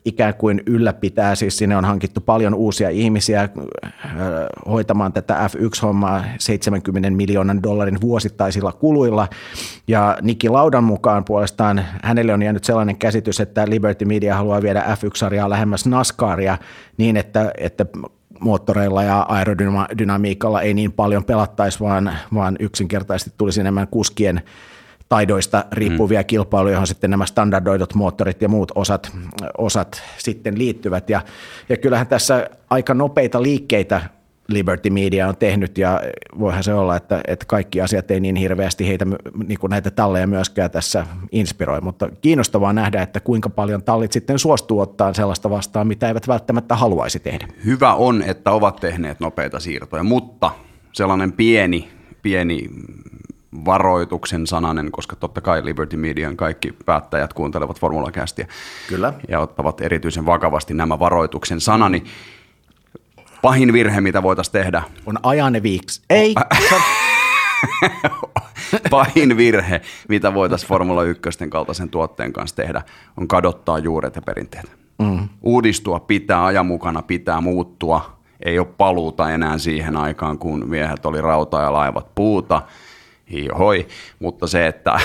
ikään kuin ylläpitää, siis sinne on hankittu paljon uusia ihmisiä hoitamaan tätä F1-hommaa $70 miljoonan vuosittaisilla kuluilla, ja Niki Laudan mukaan puolestaan hänelle on jäänyt sellainen käsitys, että Liberty Media haluaa viedä F1-sarjaa lähemmäs NASCARia niin, että moottoreilla ja aerodynamiikalla ei niin paljon pelattaisi, vaan yksinkertaisesti tulisi enemmän kuskien taidoista riippuvia kilpailuja, johon sitten nämä standardoidut moottorit ja muut osat sitten liittyvät. Ja kyllähän tässä aika nopeita liikkeitä Liberty Media on tehnyt, ja voihan se olla, että kaikki asiat ei niin hirveästi heitä niin kuin näitä talleja myöskään tässä inspiroi, mutta kiinnostavaa nähdä, että kuinka paljon tallit sitten suostuu ottaa sellaista vastaan, mitä eivät välttämättä haluaisi tehdä. Hyvä on, että ovat tehneet nopeita siirtoja, mutta sellainen pieni varoituksen sananen, koska totta kai Liberty Median kaikki päättäjät kuuntelevat Formula-castia. Kyllä. Ja ottavat erityisen vakavasti nämä varoituksen sanani. Pahin virhe, mitä voitaisiin tehdä. On ajane viiksi. Ei. Pahin virhe, mitä voitaisiin Formula 1 kaltaisen tuotteen kanssa tehdä, on kadottaa juuret ja perinteet. Mm. Uudistua pitää, ajan mukana pitää muuttua. Ei ole paluuta enää siihen aikaan, kun miehet oli rautaa ja laivat puuta. Hiohoi, mutta se, että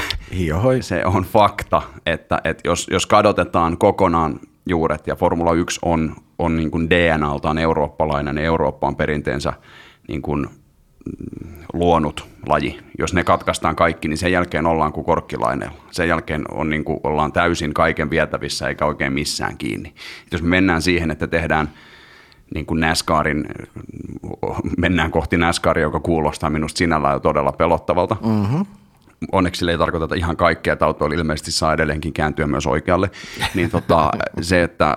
se on fakta, että jos kadotetaan kokonaan juuret, ja Formula 1 on niin kuin DNAltaan eurooppalainen, Eurooppa on perinteensä niin kuin luonut laji. Jos ne katkaistaan kaikki, niin sen jälkeen ollaan kuin korkkilaineella. Sen jälkeen on niin kuin, ollaan täysin kaiken vietävissä eikä oikein missään kiinni. Jos me mennään siihen, että tehdään niin kuin NASCARin, mennään kohti NASCARia, joka kuulostaa minusta sinällään todella pelottavalta. Mm-hmm. Onneksi sille ei tarkoiteta ihan kaikkea, että autoilla ilmeisesti saa edelleenkin kääntyä myös oikealle. Niin se, että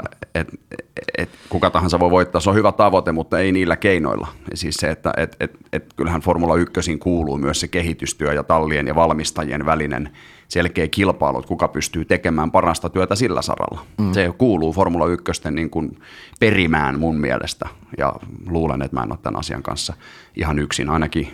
kuka tahansa voi voittaa, se on hyvä tavoite, mutta ei niillä keinoilla. Ja siis se, että kyllähän Formula 1 kuuluu myös se kehitystyö ja tallien ja valmistajien välinen selkeä kilpailu, että kuka pystyy tekemään parasta työtä sillä saralla. Mm. Se kuuluu Formula 1 niin kuin perimään mun mielestä, ja luulen, että mä en ole tämän asian kanssa ihan yksin. Ainakin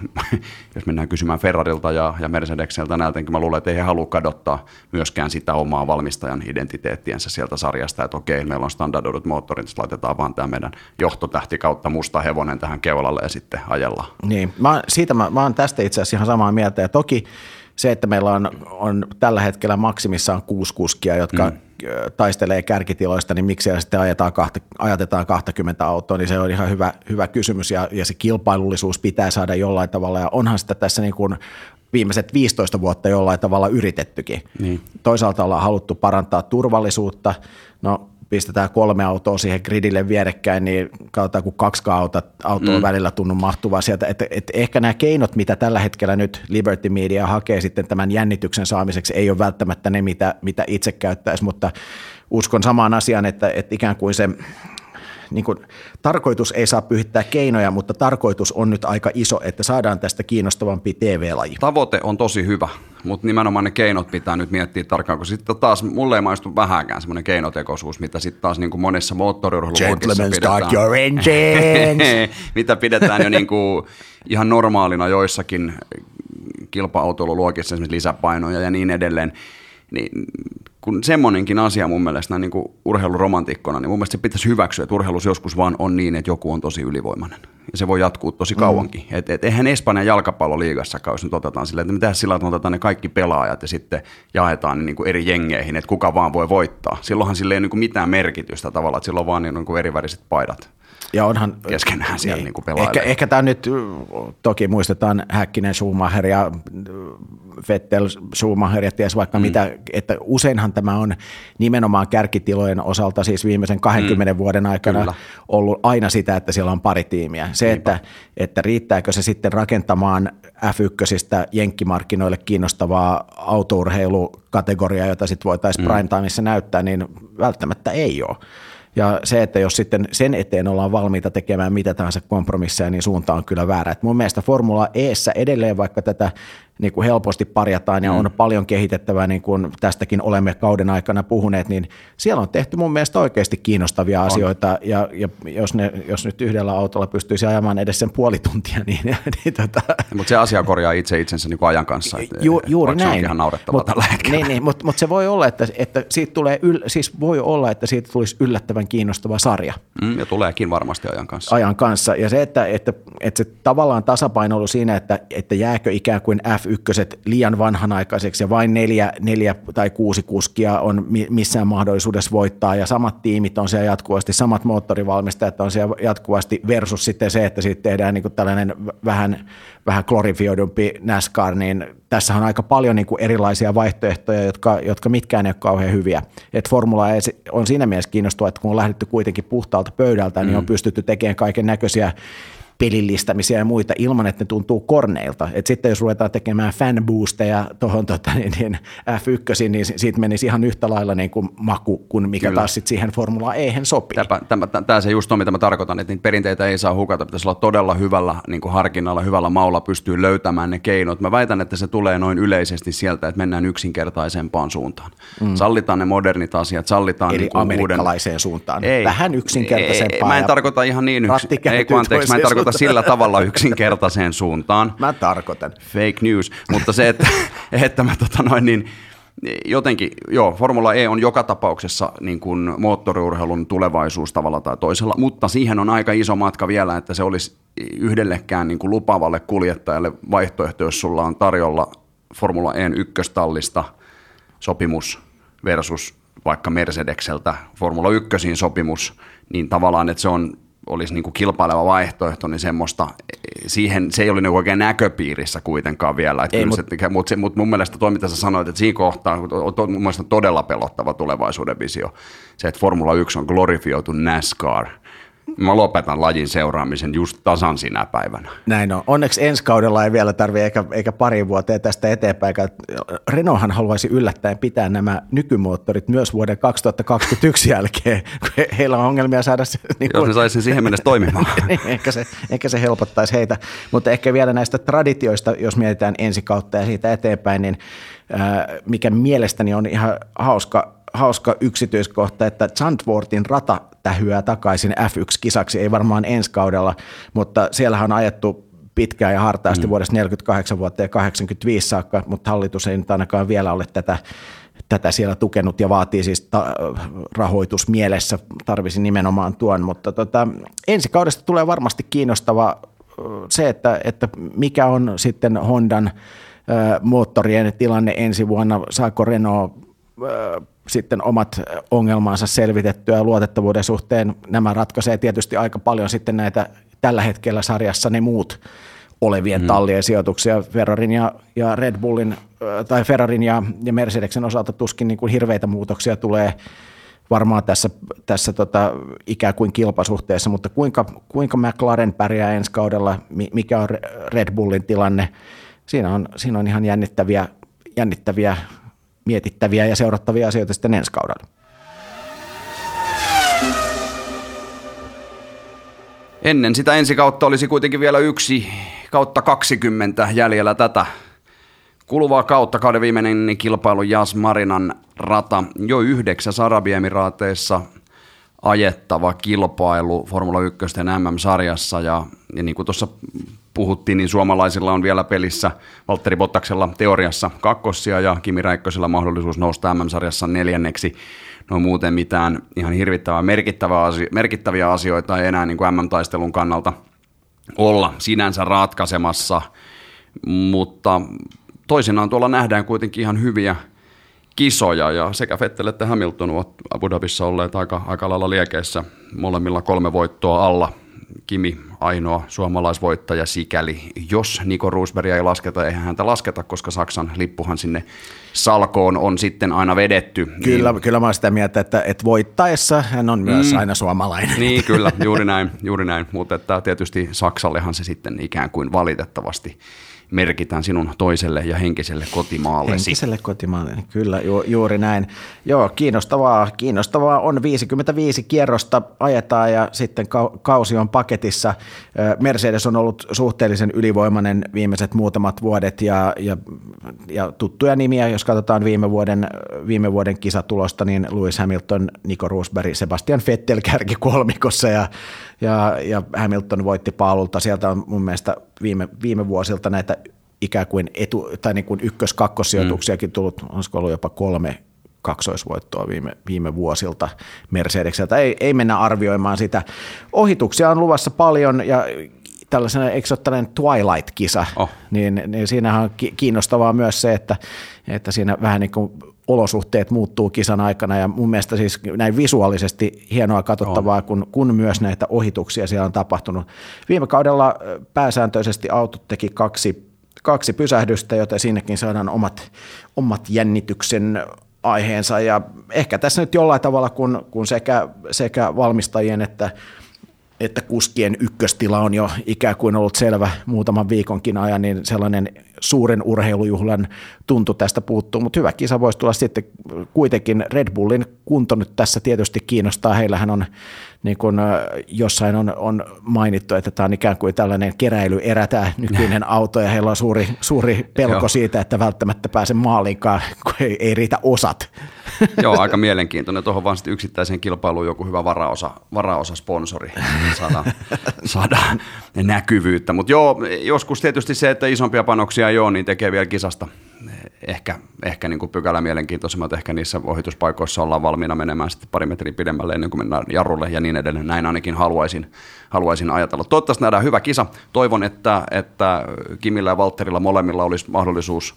jos mennään kysymään Ferrarilta ja Mercedekseltä näiltäkin, mä luulen, että ei he halua kadottaa myöskään sitä omaa valmistajan identiteettiänsä sieltä sarjasta, että okei, meillä on standardoidut moottorit, sitten laitetaan vaan tämä meidän johtotähti kautta musta hevonen tähän keulalle ja sitten ajellaan. Niin, mä oon tästä itse asiassa ihan samaa mieltä, ja toki se, että meillä on tällä hetkellä maksimissaan 6 kuskia, jotka taistelee kärkitiloista, niin miksi sitten ajatetaan 20 autoa, niin se on ihan hyvä kysymys, ja se kilpailullisuus pitää saada jollain tavalla, ja onhan sitä tässä niin kuin viimeiset 15 vuotta jollain tavalla yritettykin. Niin. Toisaalta ollaan haluttu parantaa turvallisuutta, no pistetään 3 autoa siihen gridille vierekkäin, niin katsotaan, kun 2 autoa välillä tunnu mahtuvaa sieltä. Että ehkä nämä keinot, mitä tällä hetkellä nyt Liberty Media hakee sitten tämän jännityksen saamiseksi, ei ole välttämättä ne, mitä itse käyttäisi, mutta uskon samaan asiaan, että ikään kuin se niin kuin, tarkoitus ei saa pyhittää keinoja, mutta tarkoitus on nyt aika iso, että saadaan tästä kiinnostavampi TV-laji. Tavoite on tosi hyvä, mutta nimenomaan ne keinot pitää nyt miettiä tarkkaan, kun sitten taas mulle ei maistu vähäänkään semmoinen keinotekoisuus, mitä sitten taas niin kuin monessa moottoriurheilulajissa pidetään, mitä pidetään jo niin kuin ihan normaalina joissakin kilpa-autoiluluokissa, esimerkiksi lisäpainoja ja niin edelleen. Niin, kun semmoinenkin asia mun mielestä niin kuin urheiluromantikkona, niin mun mielestä se pitäisi hyväksyä, että urheilussa joskus vaan on niin, että joku on tosi ylivoimainen. Ja se voi jatkuu tosi kauankin. Et eihän Espanjan jalkapalloliigassakaan, jos nyt otetaan silleen, että mitä sillä, että otetaan ne kaikki pelaajat ja sitten jaetaan niin kuin eri jengeihin, että kuka vaan voi voittaa. Silloinhan sille ei niin kuin mitään merkitystä tavallaan, että silloin vaan niin kuin eriväriset paidat. Ja onhan keskenään siellä niin kuin pelailee. Ehkä tämä nyt, toki muistetaan Häkkinen, Schumacher ja Vettel, Schumacher ja ties vaikka mitä, että useinhan tämä on nimenomaan kärkitilojen osalta siis viimeisen 20 vuoden aikana kyllä ollut aina sitä, että siellä on pari tiimiä. Se, että riittääkö se sitten rakentamaan F1:sistä jenkkimarkkinoille kiinnostavaa autourheilukategoriaa, jota sitten voitaisiin primetimeissa näyttää, niin välttämättä ei ole. Ja se, että jos sitten sen eteen ollaan valmiita tekemään mitä tahansa kompromisseja, niin suunta on kyllä väärä. Et mun mielestä Formula E:ssä edelleen, vaikka tätä niin kuin helposti parjataan ja on paljon kehitettävää, niin kuin tästäkin olemme kauden aikana puhuneet, niin siellä on tehty mun mielestä oikeasti kiinnostavia asioita. Ja jos nyt yhdellä autolla pystyisi ajamaan edes sen puoli tuntia, niin Mutta se asia korjaa itsensä niin kuin ajan kanssa. Juuri näin. Se on ihan naurettavaa tällä hetkellä. Niin, mutta se voi olla, että siitä tulee siis voi olla, että siitä tulisi yllättävän kiinnostava sarja. Ja tuleekin varmasti ajan kanssa. Ja se, että se tavallaan tasapainoilu siinä, että jääkö ikään kuin F1 liian vanhanaikaiseksi ja vain neljä tai kuusi kuskia on missään mahdollisuudessa voittaa ja samat tiimit on siellä jatkuvasti, samat moottorivalmistajat on siellä jatkuvasti versus sitten se, että siitä tehdään niin kuin tällainen vähän glorifioidumpi NASCAR, niin tässä on aika paljon niin kuin erilaisia vaihtoehtoja, jotka mitkään ei ole kauhean hyviä. Et Formula E on siinä mielessä kiinnostua, että kun on lähdetty kuitenkin puhtaalta pöydältä, niin on pystytty tekemään kaiken näköisiä pelillistämisiä ja muita ilman, että ne tuntuu korneilta. Et sitten jos ruvetaan tekemään fanboosteja tuohon F1, niin siitä menisi ihan yhtä lailla niin kuin maku, kuin mikä Kyllä. taas sitten siihen Formula E:hen sopii. Tämä se just on, mitä mä tarkoitan, että niitä perinteitä ei saa hukata. Pitäisi olla todella hyvällä niin kuin harkinnalla, hyvällä maulla pystyy löytämään ne keinot. Mä väitän, että se tulee noin yleisesti sieltä, että mennään yksinkertaisempaan suuntaan. Sallitaan ne modernit asiat, sallitaan eli amerikkalaiseen suuntaan. Ei, vähän yksinkertaisempaan. Mä en tarkoita ihan niin yksinkertaisempaan. Sillä tavalla yksinkertaiseen suuntaan. Mä tarkoitan. Fake news. Mutta se, että mä niin jotenkin, joo, Formula E on joka tapauksessa niin kuin moottoriurheilun tulevaisuus tavalla tai toisella, mutta siihen on aika iso matka vielä, että se olisi yhdellekään niin kuin lupavalle kuljettajalle vaihtoehto, jos sulla on tarjolla Formula E:n ykköstallista sopimus versus vaikka Mercedekseltä Formula 1:n sopimus, niin tavallaan, että se on olisi niin kuin kilpaileva vaihtoehto, niin semmoista, siihen, se ei ole niin oikein näköpiirissä kuitenkaan vielä. Mutta mun mielestä toi, mitä sä sanoit, että siinä kohtaa on mun mielestä todella pelottava tulevaisuuden visio. Se, että Formula 1 on glorifioitu NASCAR. Mä lopetan lajin seuraamisen just tasan sinä päivänä. Näin on. Onneksi ensi kaudella ei vielä tarvitse eikä pari vuoteen tästä eteenpäin. Renaulthan haluaisi yllättäen pitää nämä nykymoottorit myös vuoden 2021 jälkeen, kun heillä on ongelmia saada se. Niin jos ne saisi siihen mennessä toimimaan. ehkä se helpottaisi heitä. Mutta ehkä vielä näistä traditioista, jos mietitään ensi kautta ja siitä eteenpäin, niin mikä mielestäni on ihan hauska yksityiskohta, että Zandvoortin rata tähyää takaisin F1-kisaksi, ei varmaan ensi kaudella, mutta siellähän on ajettu pitkään ja hartaasti vuodesta 48 vuoteen 85 saakka, mutta hallitus ei nyt ainakaan vielä ole tätä siellä tukenut ja vaatii siis rahoitus mielessä, tarvisi nimenomaan tuon, mutta ensi kaudesta tulee varmasti kiinnostava se, että mikä on sitten Hondan moottorien tilanne ensi vuonna, saako Renault sitten omat ongelmaansa selvitettyä ja luotettavuuden suhteen. Nämä ratkaisee tietysti aika paljon sitten näitä tällä hetkellä sarjassa ne muut olevien tallien sijoituksia. Ferrarin ja Red Bullin tai Ferrarin ja Mercedesen osalta tuskin niin kuin hirveitä muutoksia tulee varmaan tässä ikään kuin kilpasuhteessa, mutta kuinka McLaren pärjää ensi kaudella, mikä on Red Bullin tilanne, siinä on ihan jännittäviä mietittäviä ja seurattavia asioita sitten ensi kaudella. Ennen sitä ensi kautta olisi kuitenkin vielä 1/20 jäljellä tätä kuluvaa kautta. Kauden viimeinen kilpailu Yas Marinan rata, jo 9 Arabiemiraateissa ajettava kilpailu Formula 1 MM-sarjassa ja niin kuin tuossa puhuttiin, niin suomalaisilla on vielä pelissä Valtteri Bottaksella teoriassa 2. ja Kimi Räikkösellä mahdollisuus nousta MM-sarjassa 4. No muuten mitään ihan hirvittävää merkittäviä asioita ei enää niin kuin MM-taistelun kannalta olla sinänsä ratkaisemassa, mutta toisinaan tuolla nähdään kuitenkin ihan hyviä kisoja ja sekä Vettel että Hamilton ovat Abu Dhabissa olleet aika lailla liekeissä, molemmilla 3 voittoa alla. Kimi ainoa suomalaisvoittaja sikäli, jos Nico Rosbergia ei lasketa, eihän häntä lasketa, koska Saksan lippuhan sinne salkoon on sitten aina vedetty. Kyllä, niin. Kyllä mä oon sitä mieltä, että voittaessa hän on myös aina suomalainen. Niin kyllä, juuri näin, mutta että tietysti Saksallehan se sitten ikään kuin valitettavasti merkitään sinun toiselle ja henkiselle kotimaallesi. Henkiselle kotimaalle, kyllä juuri näin. Joo, kiinnostavaa on 55 kierrosta ajetaan ja sitten kausi on paketissa. Mercedes on ollut suhteellisen ylivoimainen viimeiset muutamat vuodet ja tuttuja nimiä, jos katsotaan viime vuoden kisatulosta, niin Lewis Hamilton, Nico Rosberg, Sebastian Vettel kärki kolmikossa ja Hamilton voitti paalulta. Sieltä on mun mielestä viime vuosilta näitä ikään kuin niin kuin ykkös-kakkossijoituksiakin tullut, olisiko ollut jopa 3 kaksoisvoittoa viime vuosilta Mercedeseltä. Ei mennä arvioimaan sitä. Ohituksia on luvassa paljon ja tällaisena eksottinen Twilight-kisa, niin siinähän on kiinnostavaa myös se, että siinä vähän niin kuin olosuhteet muuttuu kisan aikana, ja mun mielestä siis näin visuaalisesti hienoa katsottavaa, kun myös näitä ohituksia siellä on tapahtunut. Viime kaudella pääsääntöisesti autot teki kaksi pysähdystä, joten sinnekin saadaan omat jännityksen aiheensa, ja ehkä tässä nyt jollain tavalla, kun sekä valmistajien että kuskien ykköstila on jo ikään kuin ollut selvä muutaman viikonkin ajan, niin sellainen suuren urheilujuhlan tuntu tästä puuttuu, mutta hyvä kisa voisi tulla sitten kuitenkin. Red Bullin kunto nyt tässä tietysti kiinnostaa, heillähän on niin kuin jossain on mainittu, että tämä on ikään kuin tällainen keräilyerä tämä nykyinen auto, ja heillä on suuri pelko siitä, että välttämättä pääse maaliinkaan, kun ei riitä osat. Joo, aika mielenkiintoinen. Tuohon vaan sitten yksittäiseen kilpailuun joku hyvä varaosasponsori saadaan näkyvyyttä. Mutta joo, joskus tietysti se, että isompia panoksia ei ole, niin tekee vielä kisasta ehkä niin kuin pykälä mielenkiintoisemmat, ehkä niissä ohituspaikoissa ollaan valmiina menemään sitten pari metriä pidemmälle ennen kuin mennään jarrulle ja niin edelleen. Näin ainakin haluaisin ajatella. Toivottavasti nähdään hyvä kisa. Toivon, että Kimillä ja Valtterilla molemmilla olisi mahdollisuus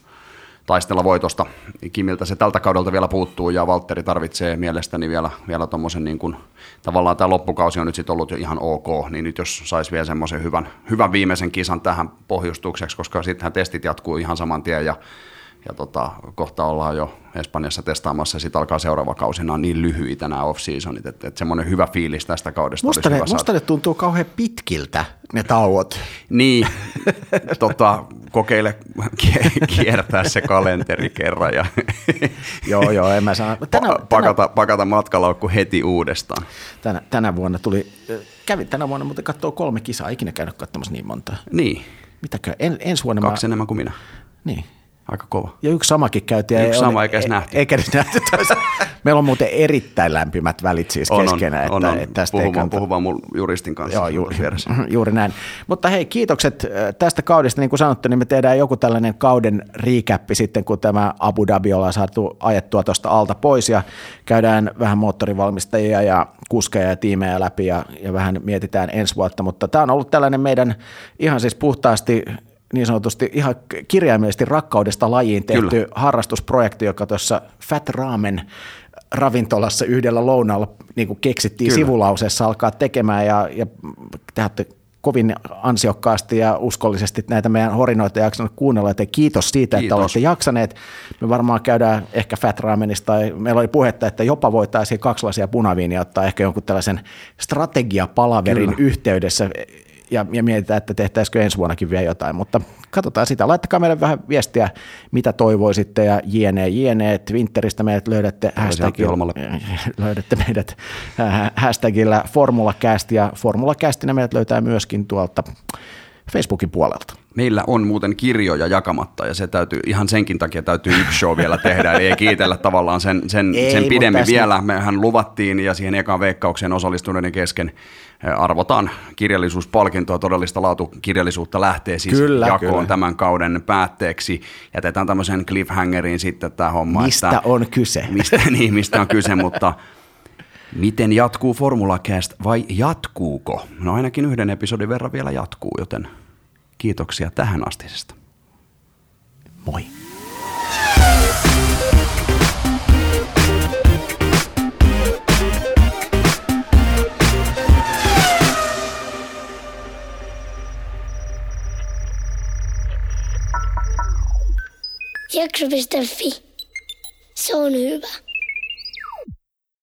taistella voitosta. Kimiltä se tältä kaudelta vielä puuttuu, ja Valtteri tarvitsee mielestäni vielä tommosen niin kuin, tavallaan tämä loppukausi on nyt sitten ollut jo ihan ok, niin nyt jos saisi vielä semmoisen hyvän viimeisen kisan tähän pohjustukseksi, koska sittenhän testit jatkuu ihan saman tien, ja kohta ollaan jo Espanjassa testaamassa, ja sitten alkaa seuraava kausi. Nämä on niin lyhyitä nämä off-seasonit, että semmoinen hyvä fiilis tästä kaudesta musta olisi hyvä saada. Musta ne tuntuu kauhean pitkiltä, ne tauot. Niin, kokeile kiertää se kalenteri kerran ja joo, en mä sano. Pakata matkalaukku heti uudestaan. Tänä vuonna kävin tänä vuonna, mutta katsoo 3 kisaa, ikinä käynyt katsomassa niin montaa. Niin. Mitäkö, ensi vuonna 2 enemmän kuin minä. Niin. Aika kova. Ja yksi samakin käytiin. Yksi sama eikä edes nähty. Meillä on muuten erittäin lämpimät välit siis keskenään. Puhuvan mun juristin kanssa. Joo, juuri näin. Mutta hei, kiitokset tästä kaudesta. Niin kuin sanottu, niin me tehdään joku tällainen kauden recappi sitten, kun tämä Abu Dhabi ollaan saatu ajettua tuosta alta pois, ja käydään vähän moottorivalmistajia ja kuskeja ja tiimejä läpi, ja vähän mietitään ensi vuotta. Mutta tämä on ollut tällainen meidän ihan siis puhtaasti niin sanotusti ihan kirjaimellisesti rakkaudesta lajiin tehty harrastusprojekti, joka tuossa Fat Ramen ravintolassa yhdellä lounaalla niin kuin keksittiin sivulauseessa alkaa tekemään, ja tehdään kovin ansiokkaasti ja uskollisesti näitä meidän horinoita jaksanut kuunnella, joten kiitos siitä, että olette jaksaneet. Me varmaan käydään ehkä Fat Ramenista, tai meillä oli puhetta, että jopa voitaisiin 2 lasia punaviiniä ottaa ehkä jonkun tällaisen strategiapalaverin yhteydessä, ja mietitään, että tehtäisikö ensi vuonnakin vielä jotain, mutta katsotaan sitä. Laittakaa meille vähän viestiä, mitä toivoisitte, ja jne. Twitteristä meidät löydätte meidät hashtagillä Formulacast, ja Formulacastina meidät löytää myöskin tuolta Facebookin puolelta. Meillä on muuten kirjoja jakamatta, ja se täytyy, ihan senkin takia täytyy yksi show vielä tehdä, eli ei kiitellä tavallaan sen pidemmin vielä. Mehän luvattiin, ja siihen ekaan veikkaukseen osallistuneiden kesken arvotaan kirjallisuuspalkintoa, todellista laatukirjallisuutta lähtee siis jakoon tämän kauden päätteeksi. Jätetään tämmöisen cliffhangeriin sitten tämä homma. Mistä on kyse, mutta miten jatkuu Formulacast vai jatkuuko? No ainakin 1 episodin verran vielä jatkuu, joten kiitoksia tähän astisesta. Moi. Jakso.fi. Se on hyvä.